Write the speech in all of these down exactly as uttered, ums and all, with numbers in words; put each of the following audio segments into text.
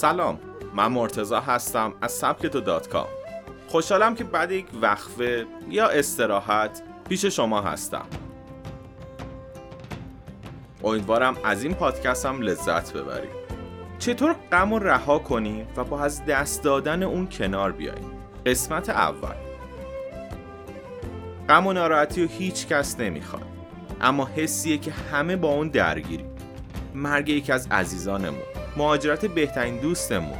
سلام، من مرتضی هستم از سبکتو دات کام. خوشحالم که بعد یک وقفه یا استراحت پیش شما هستم. امیدوارم از این پادکستم لذت ببرید. چطور غم رو رها کنیم و با از دست دادن اون کنار بیاییم. قسمت اول. غم و ناراحتی رو هیچ کس نمیخواد، اما حسیه که همه با اون درگیریم. مرگ یکی از عزیزانمون، مهاجرت بهترین دوستمون،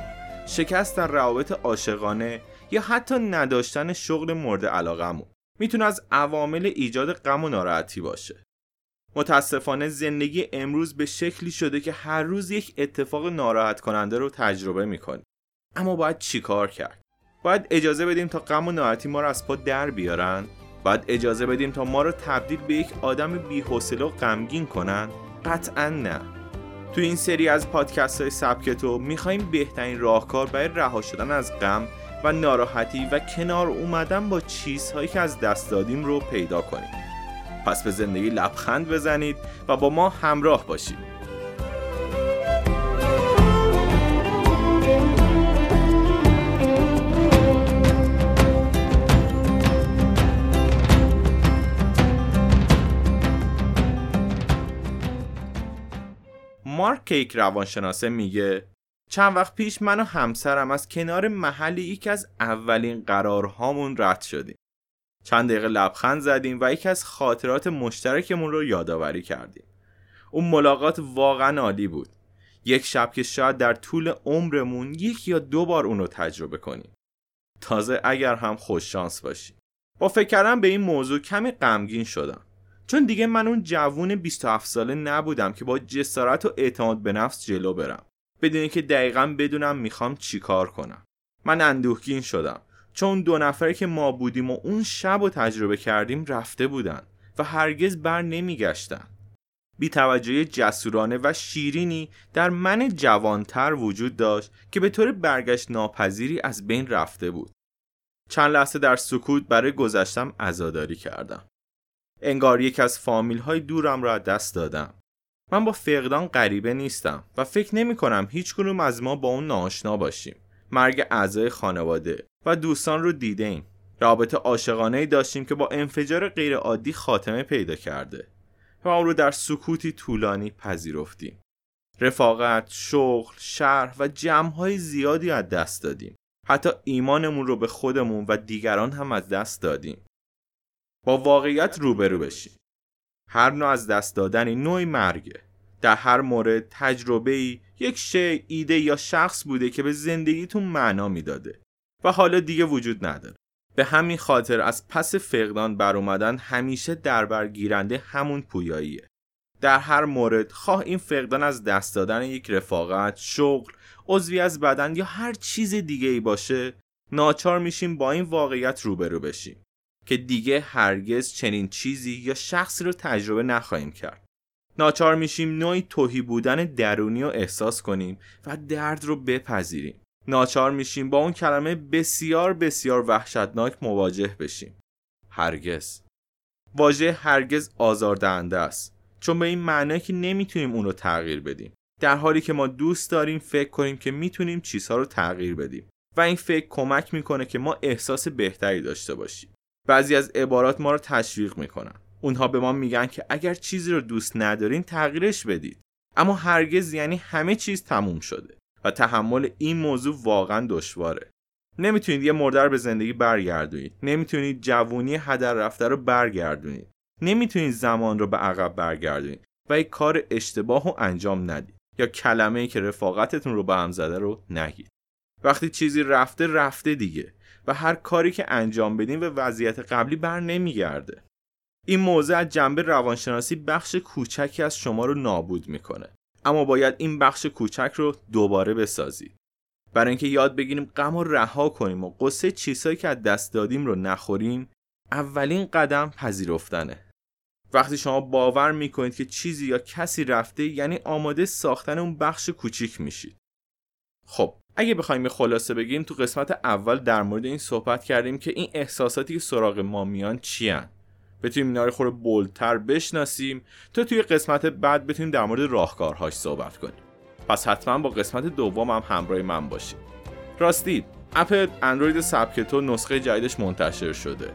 شکستن روابط عاشقانه یا حتی نداشتن شغل مورد علاقمون میتونه از عوامل ایجاد غم و ناراحتی باشه. متاسفانه زندگی امروز به شکلی شده که هر روز یک اتفاق ناراحت کننده رو تجربه میکنیم. اما باید چی کار کرد؟ باید اجازه بدیم تا غم و ناراحتی ما رو از پا در بیارن؟ باید اجازه بدیم تا ما رو تبدیل به یک آدم بی‌حوصله و غمگین کنن؟ قطعاً نه. تو این سری از پادکست‌های سبکتو می‌خوایم بهترین راهکار برای رها شدن از غم و ناراحتی و کنار اومدن با چیزهایی که از دست دادیم رو پیدا کنیم. پس به زندگی لبخند بزنید و با ما همراه باشید. مارک کیک روانشناسه میگه چند وقت پیش من و همسرم از کنار محلی یکی از اولین قرارهامون رد شدیم. چند دقیقه لبخند زدیم و یکی از خاطرات مشترکمون رو یادآوری کردیم. اون ملاقات واقعا عالی بود. یک شب که شاید در طول عمرمون یک یا دو بار اون رو تجربه کنیم. تازه اگر هم خوش شانس باشیم. با فکر کردن به این موضوع کمی غمگین شدم. چون دیگه من اون جوون بیست و هفت ساله نبودم که با جسارت و اعتماد به نفس جلو برم بدون اینکه دقیقاً بدونم میخوام چی کار کنم. من اندوهگین شدم چون دو نفری که ما بودیم و اون شب رو تجربه کردیم رفته بودن و هرگز بر نمیگشتن. بی‌توجهی جسورانه و شیرینی در من جوانتر وجود داشت که به طور برگشت ناپذیری از بین رفته بود. چند لحظه در سکوت برای گذشتم عزاداری کردم. انگار یک از فامیل‌های دورم را دست دادم. من با فقدان غریبه نیستم و فکر نمی‌کنم هیچ کدوم از ما با اون ناآشنا باشیم. مرگ اعضای خانواده و دوستان رو دیدیم. رابطه عاشقانه‌ای داشتیم که با انفجار غیرعادی خاتمه پیدا کرده و اون رو در سکوتی طولانی پذیرفتیم. رفاقت، شغل، شهر و جمع‌های زیادی از دست دادیم. حتی ایمانمون رو به خودمون و دیگران هم از دست دادیم. با واقعیت روبرو بشین. هر نوع از دست دادنی نوعی مرگه. در هر مورد تجربه‌ای، یک شی، ایده یا شخص بوده که به زندگیتون معنا میداده و حالا دیگه وجود نداره. به همین خاطر از پس فقدان بر اومدن همیشه دربر گیرنده همون پویاییه. در هر مورد، خواه این فقدان از دست دادن یک رفاقت، شغل، عضوی از بدن یا هر چیز دیگه‌ای باشه، ناچار میشیم با این واقعیت روبرو بشیم که دیگه هرگز چنین چیزی یا شخصی رو تجربه نخواهیم کرد. ناچار میشیم نوعی تهی بودن درونی رو احساس کنیم و درد رو بپذیریم. ناچار میشیم با اون کلمه بسیار بسیار وحشتناک مواجه بشیم. هرگز. واژه هرگز آزاردهنده است، چون به این معنی که نمیتونیم اون رو تغییر بدیم. در حالی که ما دوست داریم فکر کنیم که میتونیم چیزها رو تغییر بدیم و این فکر کمک میکنه که ما احساس بهتری داشته باشیم. بعضی از عبارات ما رو تشویق میکنن. اونها به ما میگن که اگر چیزی رو دوست ندارین تغییرش بدید. اما هرگز یعنی همه چیز تموم شده و تحمل این موضوع واقعا دشواره. نمیتونید یه مرده رو به زندگی برگردونید. نمیتونید جوونی هدر رفته رو برگردونید. نمیتونید زمان رو به عقب برگردونید و یک کار اشتباهو انجام ندید یا کلمه‌ای که رفاقتتون رو به هم زده رو نگید. وقتی چیزی رفته رفته دیگه و هر کاری که انجام بدیم به وضعیت قبلی بر نمیگرده. این موضوع از جنبه روانشناسی بخش کوچکی از شما رو نابود میکنه، اما باید این بخش کوچک رو دوباره بسازید. برای اینکه یاد بگیریم غم رو رها کنیم و قصه چیزایی که از دست دادیم رو نخوریم، اولین قدم پذیرفتنه. وقتی شما باور میکنید که چیزی یا کسی رفته، یعنی آماده ساختن اون بخش کوچیک میشید. خب اگه بخوایم خلاصه بگیم، تو قسمت اول در مورد این صحبت کردیم که این احساساتی که سراغ ما میان چی ان؟ بتونیم اینا رو خورده بولتر بشناسیم تا توی قسمت بعد بتونیم در مورد راهکارهاش صحبت کنیم. پس حتما با قسمت دوم هم همراه من باشید. راستی اپ اندروید سبکتو نسخه جدیدش منتشر شده.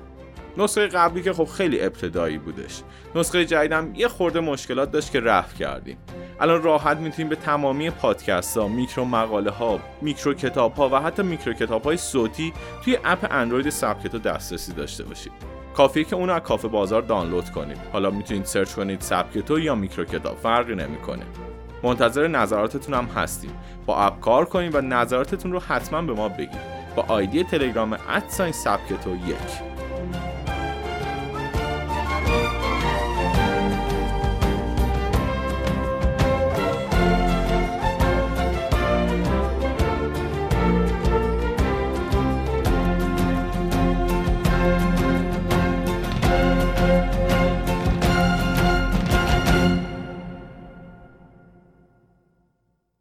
نسخه قبلی که خب خیلی ابتدایی بودش، نسخه جدیدم یه خورده مشکلات داشت که رفع کردیم. الان راحت میتونیم به تمامی پادکست ها، میکرو مقاله ها، میکرو کتاب ها و حتی میکرو کتاب های صوتی توی اپ اندروید سبکتو دسترسی داشته باشید. کافیه که اونو از کافه بازار دانلود کنید. حالا میتونید سرچ کنید سبکتو یا میکرو کتاب، فرقی نمیکنه. منتظر نظراتتون هم هستیم. با اپ کار کنید و نظراتتون رو حتما به ما بگید. با آیدی تلگرام ات ساین سبکتو یک.